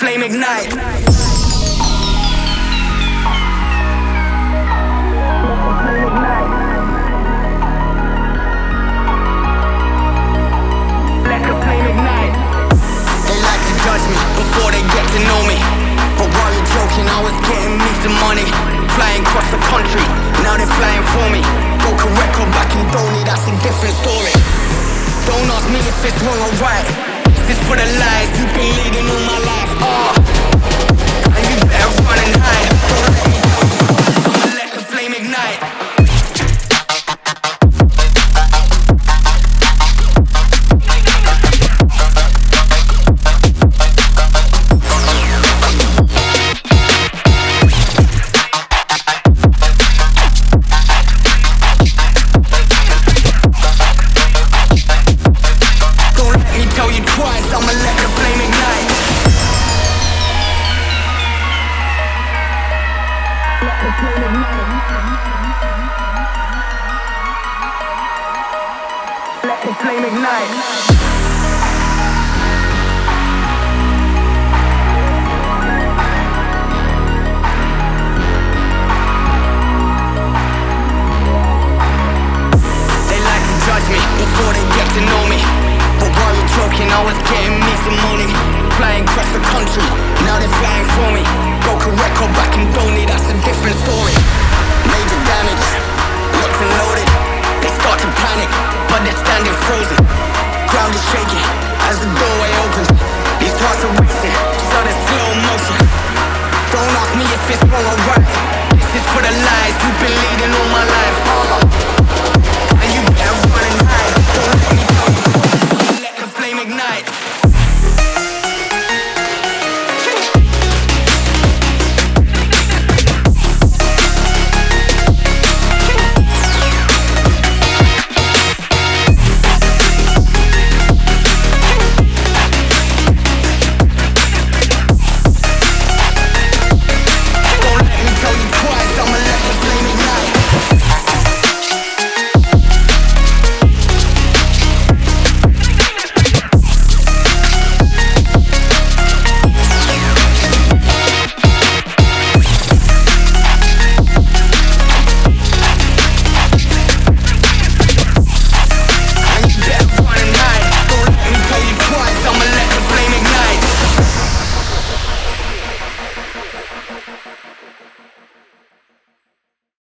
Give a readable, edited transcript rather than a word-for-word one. flame ignite. Before they get to know me, but while you're joking, I was getting me some money, flying across the country. Now they're flying for me. Go correct or back in Dhoni, that's a different story. Don't ask me if it's wrong or right. This is for the lies you've been leading all my life. And you better run and hide. Don't let me down. Don't let the flame ignite. This is for the lies you've been